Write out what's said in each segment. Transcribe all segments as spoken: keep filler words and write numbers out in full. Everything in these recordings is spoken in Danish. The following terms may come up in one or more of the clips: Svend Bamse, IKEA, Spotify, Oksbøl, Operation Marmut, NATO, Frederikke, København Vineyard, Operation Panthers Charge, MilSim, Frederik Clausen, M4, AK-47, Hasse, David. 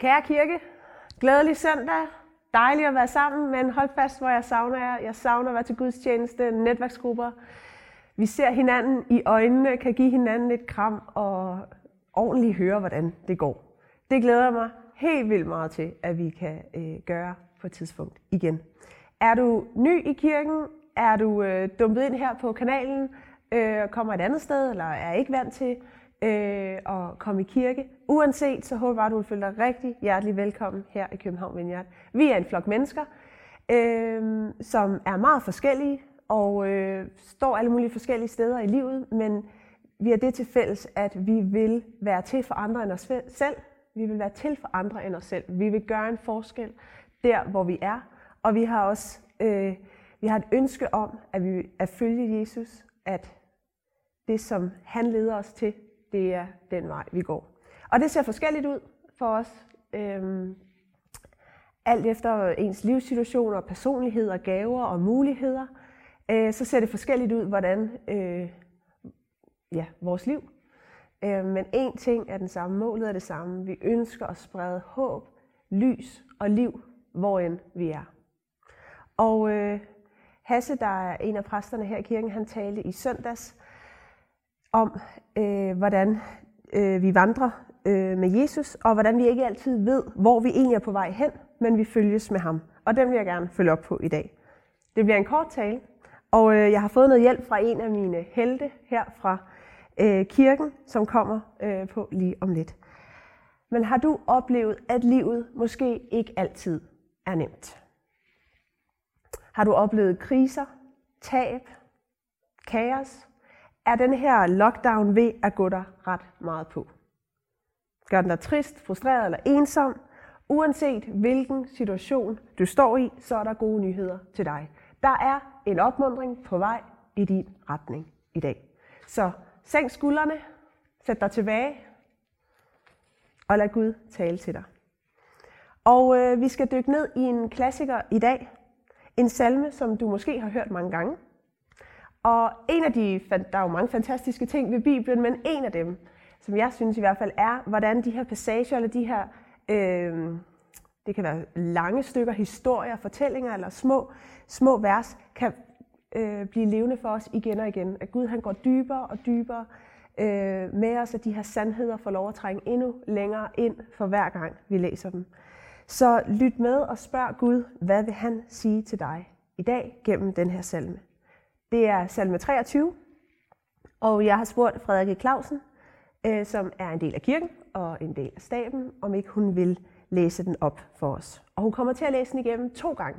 Kære kirke, glædelig søndag. Dejligt at være sammen, men hold fast, hvor jeg savner jer. Jeg savner at være til gudstjeneste, netværksgrupper. Vi ser hinanden i øjnene, kan give hinanden et kram og ordentligt høre, hvordan det går. Det glæder mig helt vildt meget til, at vi kan øh, gøre på et tidspunkt igen. Er du ny i kirken? Er du øh, dumpet ind her på kanalen? Øh, kommer et andet sted, eller er ikke vant til øh, at komme i kirke? Uanset, så håber jeg, at du vil føle dig rigtig hjertelig velkommen her i København Vineyard. Vi er en flok mennesker, øh, som er meget forskellige og øh, står alle mulige forskellige steder i livet, men vi er det til fælles, at vi vil være til for andre end os selv. Vi vil være til for andre end os selv. Vi vil gøre en forskel der, hvor vi er, og vi har også øh, vi har et ønske om, at vi at følge Jesus, at det, som han leder os til, det er den vej, vi går. Og det ser forskelligt ud for os, øhm, alt efter ens livssituation og personlighed og gaver og muligheder, øh, så ser det forskelligt ud, hvordan øh, ja, vores liv. Øh, men én ting er den samme, målet er det samme. Vi ønsker at sprede håb, lys og liv, hvor end vi er. Og øh, Hasse, der er en af præsterne her i kirken, han talte i søndags om, øh, hvordan øh, vi vandrer øh, med Jesus, og hvordan vi ikke altid ved, hvor vi egentlig er på vej hen, men vi følges med ham. Og den vil jeg gerne følge op på i dag. Det bliver en kort tale, og øh, jeg har fået noget hjælp fra en af mine helte her fra øh, kirken, som kommer øh, på lige om lidt. Men har du oplevet, at livet måske ikke altid er nemt? Har du oplevet kriser, tab, kaos? Er den her lockdown ved at gå dig ret meget på? Gør den dig trist, frustreret eller ensom? Uanset hvilken situation du står i, så er der gode nyheder til dig. Der er en opmuntring på vej i din retning i dag. Så sænk skuldrene, sæt dig tilbage og lad Gud tale til dig. Og øh, vi skal dykke ned i en klassiker i dag. En salme, som du måske har hørt mange gange. Og en af de, der er jo mange fantastiske ting ved Bibelen, men en af dem, som jeg synes i hvert fald er, hvordan de her passager, eller de her, øh, det kan være lange stykker, historier, fortællinger, eller små, små vers, kan øh, blive levende for os igen og igen. At Gud han går dybere og dybere øh, med os, at de her sandheder får lov at trænge endnu længere ind, for hver gang vi læser dem. Så lyt med og spørg Gud, hvad vil han sige til dig i dag gennem den her salme. Det er salme treogtyve, og jeg har spurgt Frederik Clausen, øh, som er en del af kirken og en del af staben, om ikke hun vil læse den op for os. Og hun kommer til at læse den igennem to gange,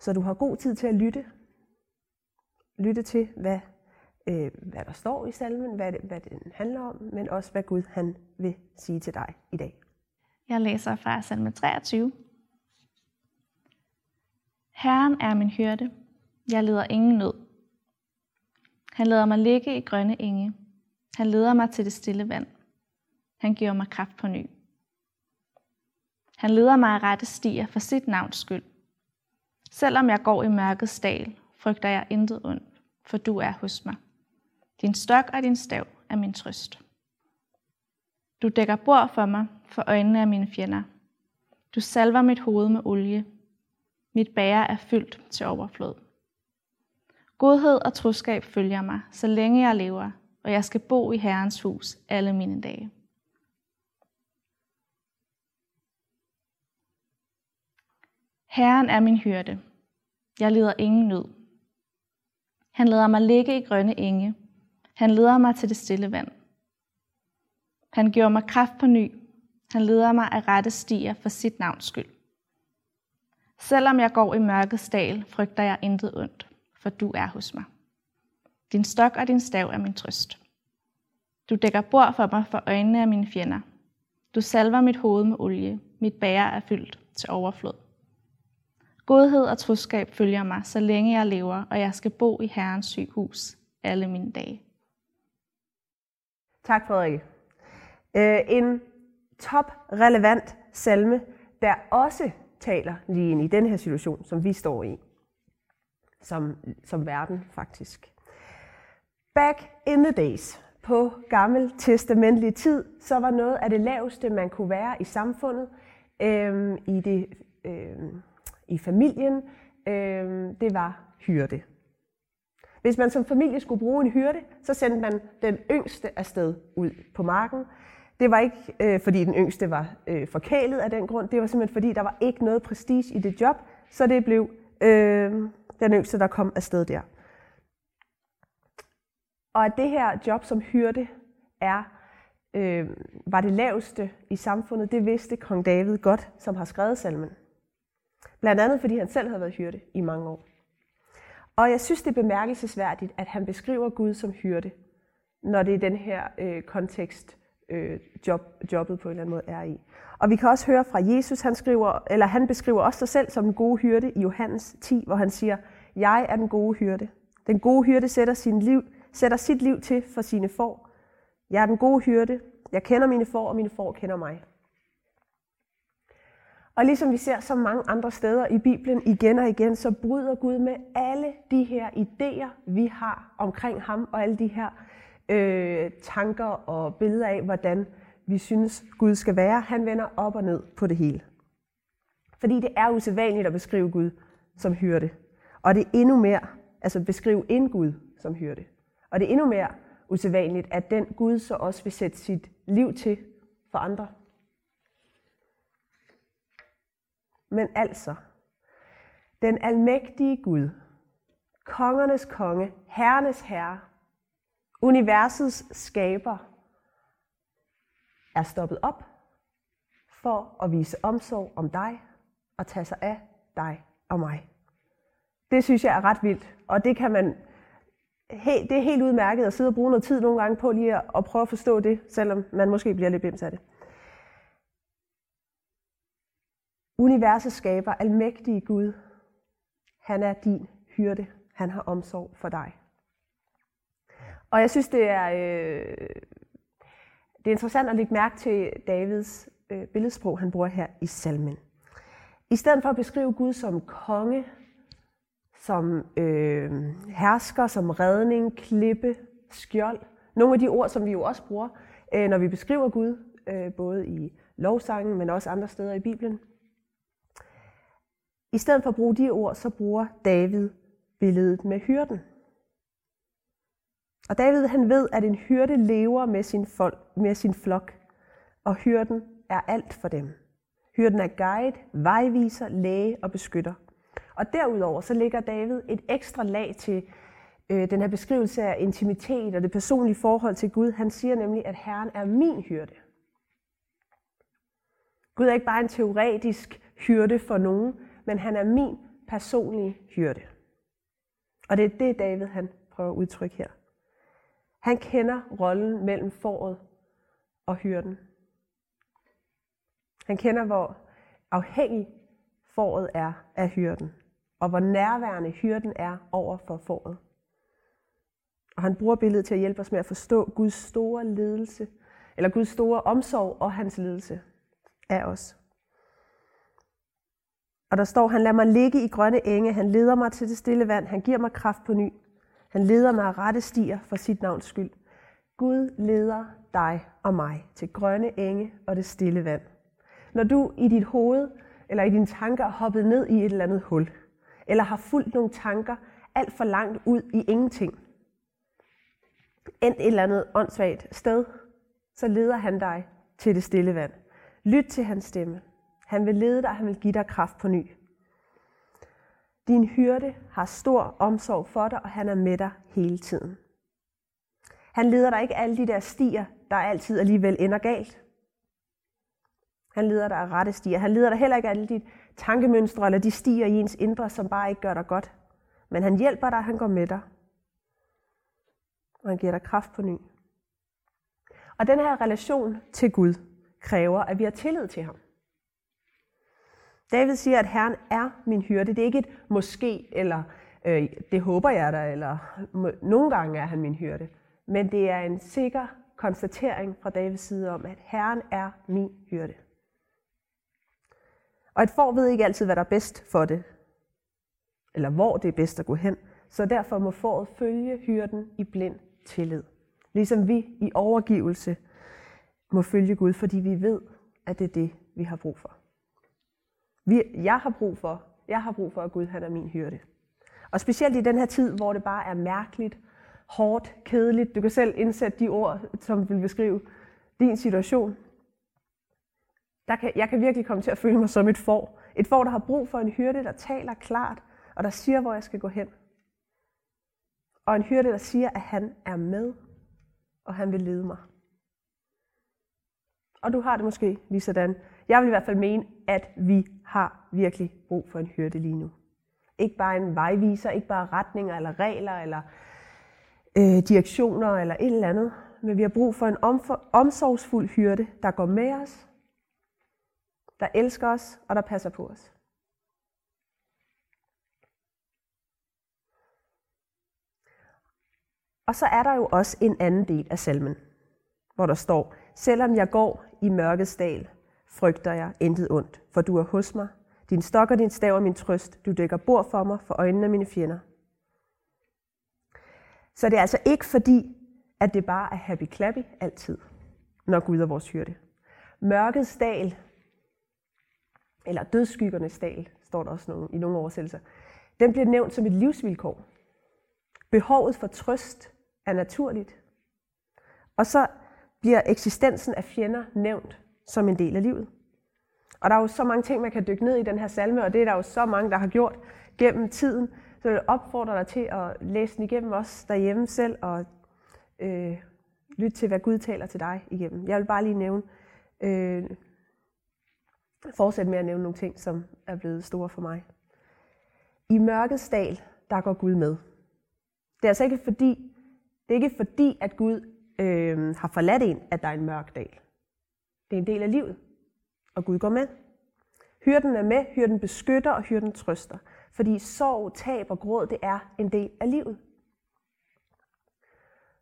så du har god tid til at lytte. Lytte til, hvad, øh, hvad der står i salmen, hvad, det, hvad den handler om, men også hvad Gud han vil sige til dig i dag. Jeg læser fra salme treogtyve. Herren er min hyrde. Jeg lider ingen nød. Han lader mig ligge i grønne enge. Han leder mig til det stille vand. Han giver mig kraft på ny. Han leder mig i rette stier for sit navns skyld. Selvom jeg går i mørkets dal, frygter jeg intet ondt, for du er hos mig. Din stok og din stav er min trøst. Du dækker bord for mig, for øjnene af mine fjender. Du salver mit hoved med olie. Mit bæger er fyldt til overflod. Godhed og troskab følger mig, så længe jeg lever, og jeg skal bo i Herrens hus alle mine dage. Herren er min hyrde. Jeg lider ingen nød. Han lader mig ligge i grønne enge. Han leder mig til det stille vand. Han giver mig kraft på ny. Han leder mig af rette stier for sit navns skyld. Selvom jeg går i mørkets dal, frygter jeg intet ondt, for du er hos mig. Din stok og din stav er min trøst. Du dækker bord for mig for øjnene af mine fjender. Du salver mit hoved med olie. Mit bæger er fyldt til overflod. Godhed og troskab følger mig, så længe jeg lever, og jeg skal bo i Herrens hus alle mine dage. Tak, Frederikke. Øh, en top relevant salme, der også taler lige ind i den her situation, som vi står i, som, som verden faktisk. Back in the days, på gammeltestamentlig tid, så var noget af det laveste, man kunne være i samfundet, øh, i, det, øh, i familien, øh, det var hyrde. Hvis man som familie skulle bruge en hyrde, så sendte man den yngste afsted ud på marken. Det var ikke, øh, fordi den yngste var øh, forkælet af den grund. Det var simpelthen, fordi der var ikke noget prestige i det job, så det blev øh, den yngste, der kom afsted der. Og at det her job som hyrde er, øh, var det laveste i samfundet, det vidste kong David godt, som har skrevet salmen. Blandt andet, fordi han selv havde været hyrde i mange år. Og jeg synes, det er bemærkelsesværdigt, at han beskriver Gud som hyrde, når det i den her øh, kontekst, øh, job, jobbet på en eller anden måde er i. Og vi kan også høre fra Jesus, han, skriver, eller han beskriver også sig selv som den gode hyrde i Johannes ti, hvor han siger, jeg er den gode hyrde. Den gode hyrde sætter sin liv sætter sit liv til for sine får. Jeg er den gode hyrde. Jeg kender mine får, og mine får kender mig. Og ligesom vi ser så mange andre steder i Bibelen igen og igen, så bryder Gud med alle de her idéer, vi har omkring ham, og alle de her øh, tanker og billeder af, hvordan vi synes, Gud skal være. Han vender op og ned på det hele. Fordi det er usædvanligt at beskrive Gud som hyrde. Og det er endnu mere, altså beskrive en Gud som hyrde. Og det er endnu mere usædvanligt, at den Gud så også vil sætte sit liv til for andre. Men altså, den almægtige Gud, kongernes konge, herrenes herre, universets skaber, er stoppet op for at vise omsorg om dig og tage sig af dig og mig. Det synes jeg er ret vildt, og det kan man... Hey, det er helt udmærket at sidde og bruge noget tid nogle gange på lige at, at prøve at forstå det, selvom man måske bliver lidt bims af det. Universet skaber almægtige Gud. Han er din hyrde. Han har omsorg for dig. Og jeg synes, det er, øh, det er interessant at lægge mærke til Davids øh, billedsprog, han bruger her i salmen. I stedet for at beskrive Gud som konge, som øh, hersker, som redning, klippe, skjold. Nogle af de ord, som vi jo også bruger, øh, når vi beskriver Gud, øh, både i lovsangen, men også andre steder i Bibelen. I stedet for at bruge de ord, så bruger David billedet med hyrden. Og David, han ved, at en hyrde lever med sin, folk, med sin flok, og hyrden er alt for dem. Hyrden er guide, vejviser, læge og beskytter. Og derudover så lægger David et ekstra lag til øh, den her beskrivelse af intimitet og det personlige forhold til Gud. Han siger nemlig, at Herren er min hyrde. Gud er ikke bare en teoretisk hyrde for nogen, men han er min personlige hyrde. Og det er det, David han prøver at udtrykke her. Han kender rollen mellem fåret og hyrden. Han kender, hvor afhængig fåret er af hyrden, og hvor nærværende hyrden er over for fåret. Og han bruger billedet til at hjælpe os med at forstå Guds store ledelse, eller Guds store omsorg og hans ledelse af os. Og der står, han lader mig ligge i grønne enge, han leder mig til det stille vand, han giver mig kraft på ny, han leder mig af rette stier for sit navns skyld. Gud leder dig og mig til grønne enge og det stille vand. Når du i dit hoved eller i dine tanker er hoppet ned i et eller andet hul, eller har fulgt nogle tanker alt for langt ud i ingenting, end et eller andet åndssvagt sted, så leder han dig til det stille vand. Lyt til hans stemme. Han vil lede dig, han vil give dig kraft på ny. Din hyrde har stor omsorg for dig, og han er med dig hele tiden. Han leder dig ikke alle de der stier, der altid alligevel ender galt. Han leder dig af rette stier. Han leder dig heller ikke af alle dine tankemønstre eller de stier i ens indre, som bare ikke gør dig godt. Men han hjælper dig, han går med dig. Og han giver dig kraft på ny. Og den her relation til Gud kræver, at vi har tillid til ham. David siger, at Herren er min hyrde. Det er ikke et måske, eller øh, det håber jeg da, eller nogle gange er han min hyrde. Men det er en sikker konstatering fra Davids side om, at Herren er min hyrde. Og et får ved ikke altid, hvad der er bedst for det, eller hvor det er bedst at gå hen, så derfor må fåret følge hyrden i blind tillid. Ligesom vi i overgivelse må følge Gud, fordi vi ved, at det er det, vi har brug for. Vi, jeg har brug for, jeg har brug for, at Gud han er min hyrde. Og specielt i den her tid, hvor det bare er mærkeligt, hårdt, kedeligt. Du kan selv indsætte de ord, som vil beskrive din situation. Der kan, jeg kan virkelig komme til at føle mig som et får. Et får, der har brug for en hyrde, der taler klart, og der siger, hvor jeg skal gå hen. Og en hyrde, der siger, at han er med, og han vil lede mig. Og du har det måske lige sådan. Jeg vil i hvert fald mene, at vi har virkelig brug for en hyrde lige nu. Ikke bare en vejviser, ikke bare retninger eller regler eller øh, direktioner eller et eller andet. Men vi har brug for en omfor- omsorgsfuld hyrde, der går med os, der elsker os og der passer på os. Og så er der jo også en anden del af salmen, hvor der står: Selvom jeg går i mørkets dal, frygter jeg intet ondt, for du er hos mig. Din stok og din stav er min trøst. Du dækker bord for mig for øjnene af mine fjender. Så det er altså ikke fordi, at det bare er happy-clappy altid, når Gud er vores hyrde. Mørkets dal, eller dødsskyggernes dal, står der også i nogle oversættelser, den bliver nævnt som et livsvilkår. Behovet for trøst er naturligt. Og så bliver eksistensen af fjender nævnt som en del af livet. Og der er jo så mange ting, man kan dykke ned i den her salme, og det er der jo så mange, der har gjort gennem tiden. Så jeg opfordrer dig til at læse den igennem også derhjemme selv, og øh, lytte til, hvad Gud taler til dig igennem. Jeg vil bare lige nævne, øh, fortsætte med at nævne nogle ting, som er blevet store for mig. I mørkets dal, der går Gud med. Det er altså ikke fordi, det er ikke fordi at Gud øh, har forladt en, at der er en mørk dal. Det er en del af livet. Og Gud går med. Hyrden er med, hyrden beskytter og hyrden trøster. Fordi sorg, tab og gråd, det er en del af livet.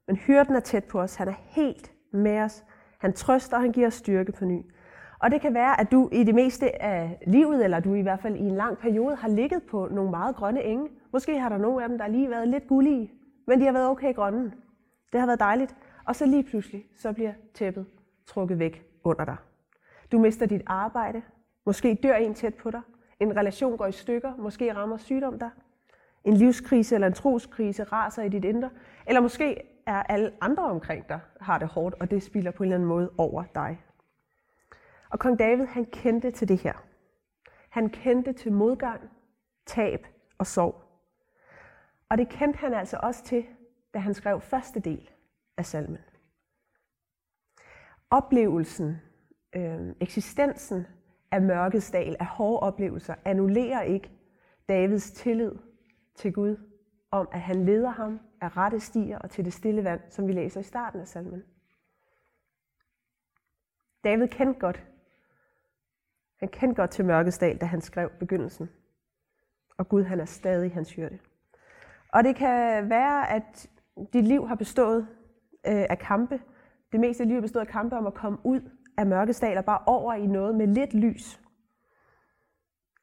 Men hyrden er tæt på os. Han er helt med os. Han trøster, og han giver os styrke på ny. Og det kan være, at du i det meste af livet, eller du i hvert fald i en lang periode, har ligget på nogle meget grønne enge. Måske har der nogle af dem, der lige været lidt gullige, men de har været okay grønne. Det har været dejligt. Og så lige pludselig, så bliver tæppet trukket væk under dig. Du mister dit arbejde, måske dør en tæt på dig, en relation går i stykker, måske rammer sygdom dig, en livskrise eller en troskrise raser i dit indre, eller måske er alle andre omkring dig, har det hårdt, og det spiller på en eller anden måde over dig. Og kong David, han kendte til det her. Han kendte til modgang, tab og sorg. Og det kendte han altså også til, da han skrev første del af salmen. Oplevelsen, Øh, eksistensen af mørkets dal, af hårde oplevelser, annullerer ikke Davids tillid til Gud, om at han leder ham af rette stier og til det stille vand, som vi læser i starten af salmen. David kendte godt. Han kendte godt til mørkets dal, da han skrev begyndelsen. Og Gud, han er stadig hans hyrde. Og det kan være, at dit liv har bestået øh, af kampe. Det meste af livet bestod af kampe om at komme ud af mørkets dal og bare over i noget med lidt lys.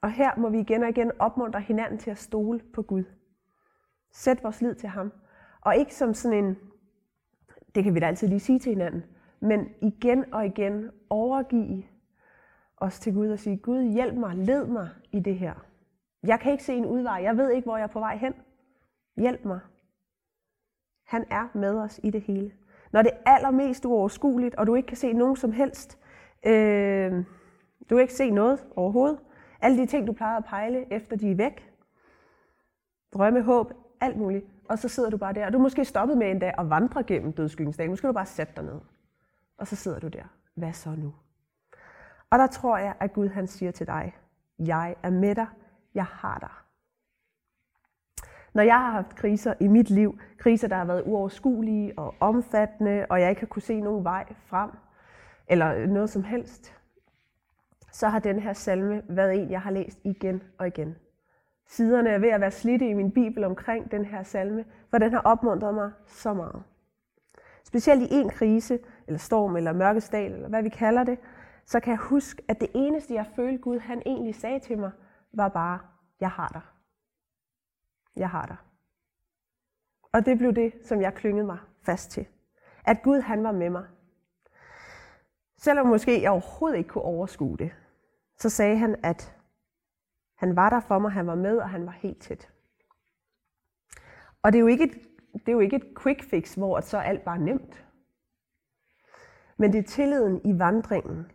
Og her må vi igen og igen opmuntre hinanden til at stole på Gud. Sæt vores lid til ham. Og ikke som sådan en, det kan vi da altid lige sige til hinanden, men igen og igen overgive os til Gud og sige: Gud, hjælp mig, led mig i det her. Jeg kan ikke se en udvej, jeg ved ikke, hvor jeg er på vej hen. Hjælp mig. Han er med os i det hele. Når det er allermest uoverskueligt, og du ikke kan se nogen som helst, øh, du kan ikke se noget overhovedet, alle de ting, du plejede at pejle efter, de er væk, drømme, håb, alt muligt, og så sidder du bare der, og du er måske stoppet med en dag at vandre gennem dødsskyggens dal, måske du bare sætte dig ned, og så sidder du der. Hvad så nu? Og der tror jeg, at Gud han siger til dig: Jeg er med dig, jeg har dig. Når jeg har haft kriser i mit liv, kriser, der har været uoverskuelige og omfattende, og jeg ikke har kunne se nogen vej frem, eller noget som helst, så har den her salme været en, jeg har læst igen og igen. Siderne er ved at være slidte i min bibel omkring den her salme, for den har opmuntret mig så meget. Specielt i en krise, eller storm, eller mørkets dal, eller hvad vi kalder det, så kan jeg huske, at det eneste, jeg følte Gud, han egentlig sagde til mig, var bare: Jeg har dig. Jeg har dig. Og det blev det, som jeg klyngede mig fast til. at Gud han var med mig. Selvom måske jeg overhovedet ikke kunne overskue det, så sagde han, at han var der for mig, han var med, og han var helt tæt. Og det er jo ikke et, det er jo ikke et quick fix, hvor så alt bare er nemt. Men det er tilliden i vandringen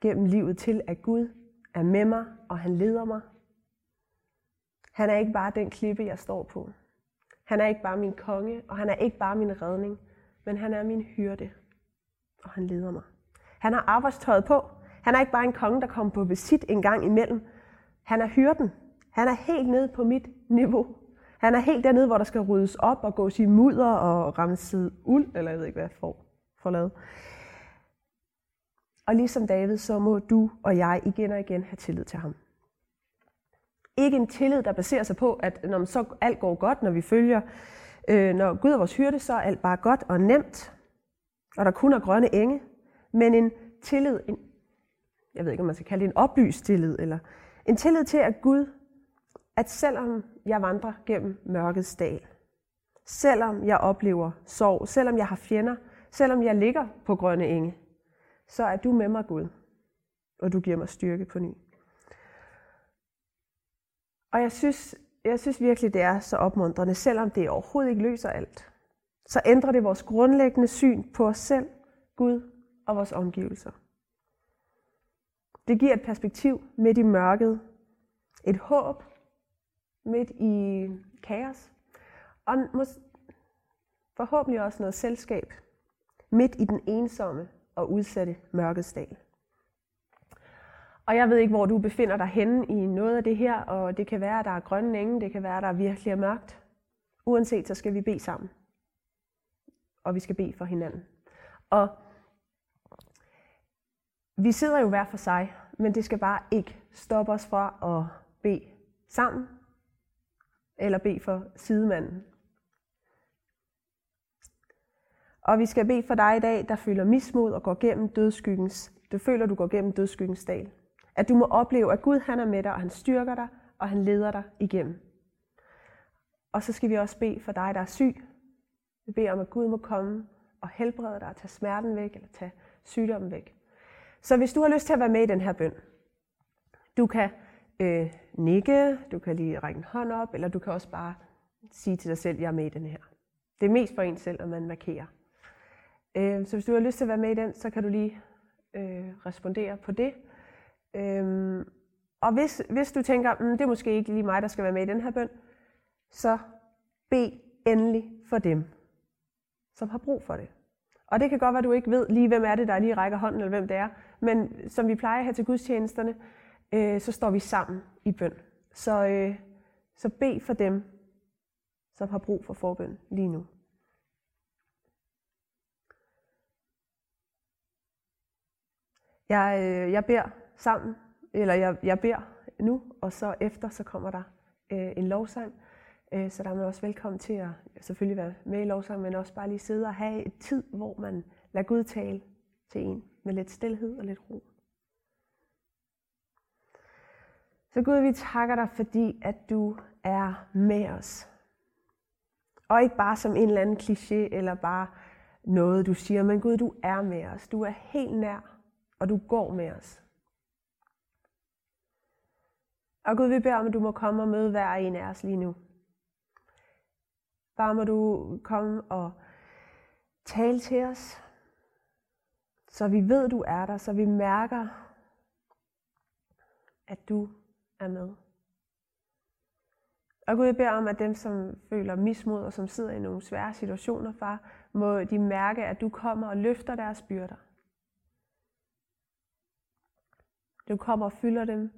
gennem livet til, at Gud er med mig, og han leder mig. Han er ikke bare den klippe, jeg står på. Han er ikke bare min konge, og han er ikke bare min redning, men han er min hyrde, og han leder mig. Han har arbejdstøjet på. Han er ikke bare en konge, der kommer på visit en gang imellem. Han er hyrden. Han er helt nede på mit niveau. Han er helt dernede, hvor der skal ryddes op og gås i mudder og rense uld, eller jeg ved ikke, hvad jeg får, får lavet. Og ligesom David, så må du og jeg igen og igen have tillid til ham. Ikke en tillid, der baserer sig på, at når så alt går godt, når vi følger, øh, når Gud er vores hyrde, så er alt bare godt og nemt, og der kun er grønne enge, men en tillid, en, jeg ved ikke, om man skal kalde det en oplyst tillid, eller en tillid til, at Gud, at selvom jeg vandrer gennem mørkets dal, selvom jeg oplever sorg, selvom jeg har fjender, selvom jeg ligger på grønne enge, så er du med mig, Gud, og du giver mig styrke på ny. Og jeg synes, jeg synes virkelig, det er så opmuntrende, selvom det overhovedet ikke løser alt. Så ændrer det vores grundlæggende syn på os selv, Gud og vores omgivelser. Det giver et perspektiv midt i mørket, et håb midt i kaos, og forhåbentlig også noget selskab midt i den ensomme og udsatte mørkets dal. Og jeg ved ikke, hvor du befinder dig henne i noget af det her, og det kan være, at der er grønne enge, det kan være, at der virkelig er mørkt. Uanset, så skal vi bede sammen. Og vi skal bede for hinanden. Og vi sidder jo hver for sig, men det skal bare ikke stoppe os fra at bede sammen, eller bede for sidemanden. Og vi skal bede for dig i dag, der føler mismod og går gennem dødsskyggens, du føler, du går gennem dødsskyggens dal. At du må opleve, at Gud han er med dig, og han styrker dig, og han leder dig igennem. Og så skal vi også bede for dig, der er syg. Vi beder om, at Gud må komme og helbrede dig, og tage smerten væk, eller tage sygdommen væk. Så hvis du har lyst til at være med i den her bøn, du kan øh, nikke, du kan lige række en hånd op, eller du kan også bare sige til dig selv, jeg er med i den her. Det er mest for en selv, at man markerer. Øh, så hvis du har lyst til at være med i den, så kan du lige øh, respondere på det. Øh, og hvis, hvis du tænker, mm, det er måske ikke lige mig, der skal være med i den her bøn, så bed endelig for dem, som har brug for det. Og det kan godt være, at du ikke ved lige, hvem er det, der lige rækker hånden, eller hvem det er. Men som vi plejer her til gudstjenesterne, øh, så står vi sammen i bøn. Så, øh, så bed for dem, som har brug for forbøn lige nu. Jeg, øh, jeg beder sammen, eller jeg, jeg beder nu, og så efter, så kommer der øh, en lovsang. Øh, så der er man også velkommen til at selvfølgelig være med i lovsangen, men også bare lige sidde og have et tid, hvor man lader Gud tale til en med lidt stilhed og lidt ro. Så Gud, vi takker dig, fordi at du er med os. Og ikke bare som en eller anden kliché, eller bare noget, du siger, men Gud, du er med os. Du er helt nær. Og du går med os. Og Gud, vi beder om, at du må komme og møde hver en af os lige nu. Bare må du komme og tale til os, så vi ved, du er der, så vi mærker, at du er med. Og Gud, jeg beder om, at dem, som føler mismod og som sidder i nogle svære situationer, far, må de mærke, at du kommer og løfter deres byrder. Du kommer og fylder dem,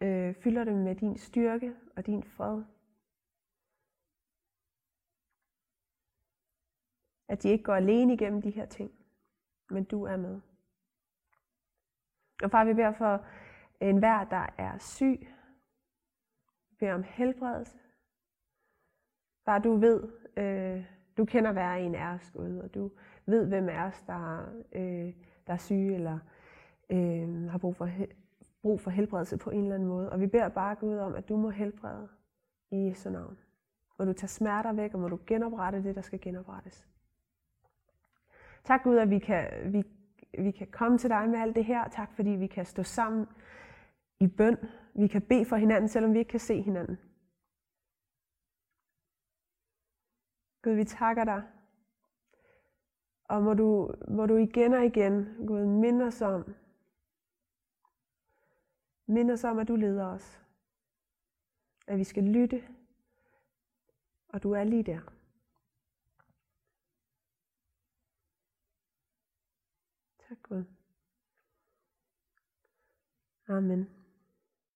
øh, fylder dem med din styrke og din fred. At de ikke går alene igennem de her ting, men du er med. Og far, vi beder for enhver, der er syg. Vi beder om helbredelse. Far, du ved, øh, du kender hver en af os, Gud, og du ved, hvem af os, der øh, der er syge eller øh, har brug for, brug for helbredelse på en eller anden måde. Og vi beder bare Gud om, at du må helbrede i Jesu navn. Må du tage smerter væk, og må du genoprette det, der skal genoprettes. Tak Gud, at vi kan, vi, vi kan komme til dig med alt det her. Tak fordi vi kan stå sammen i bøn. Vi kan bede for hinanden, selvom vi ikke kan se hinanden. Gud, vi takker dig. Og må du, må du igen og igen, Gud, minde os om, minde os om, at du leder os. At vi skal lytte, og du er lige der. Tak Gud. Amen.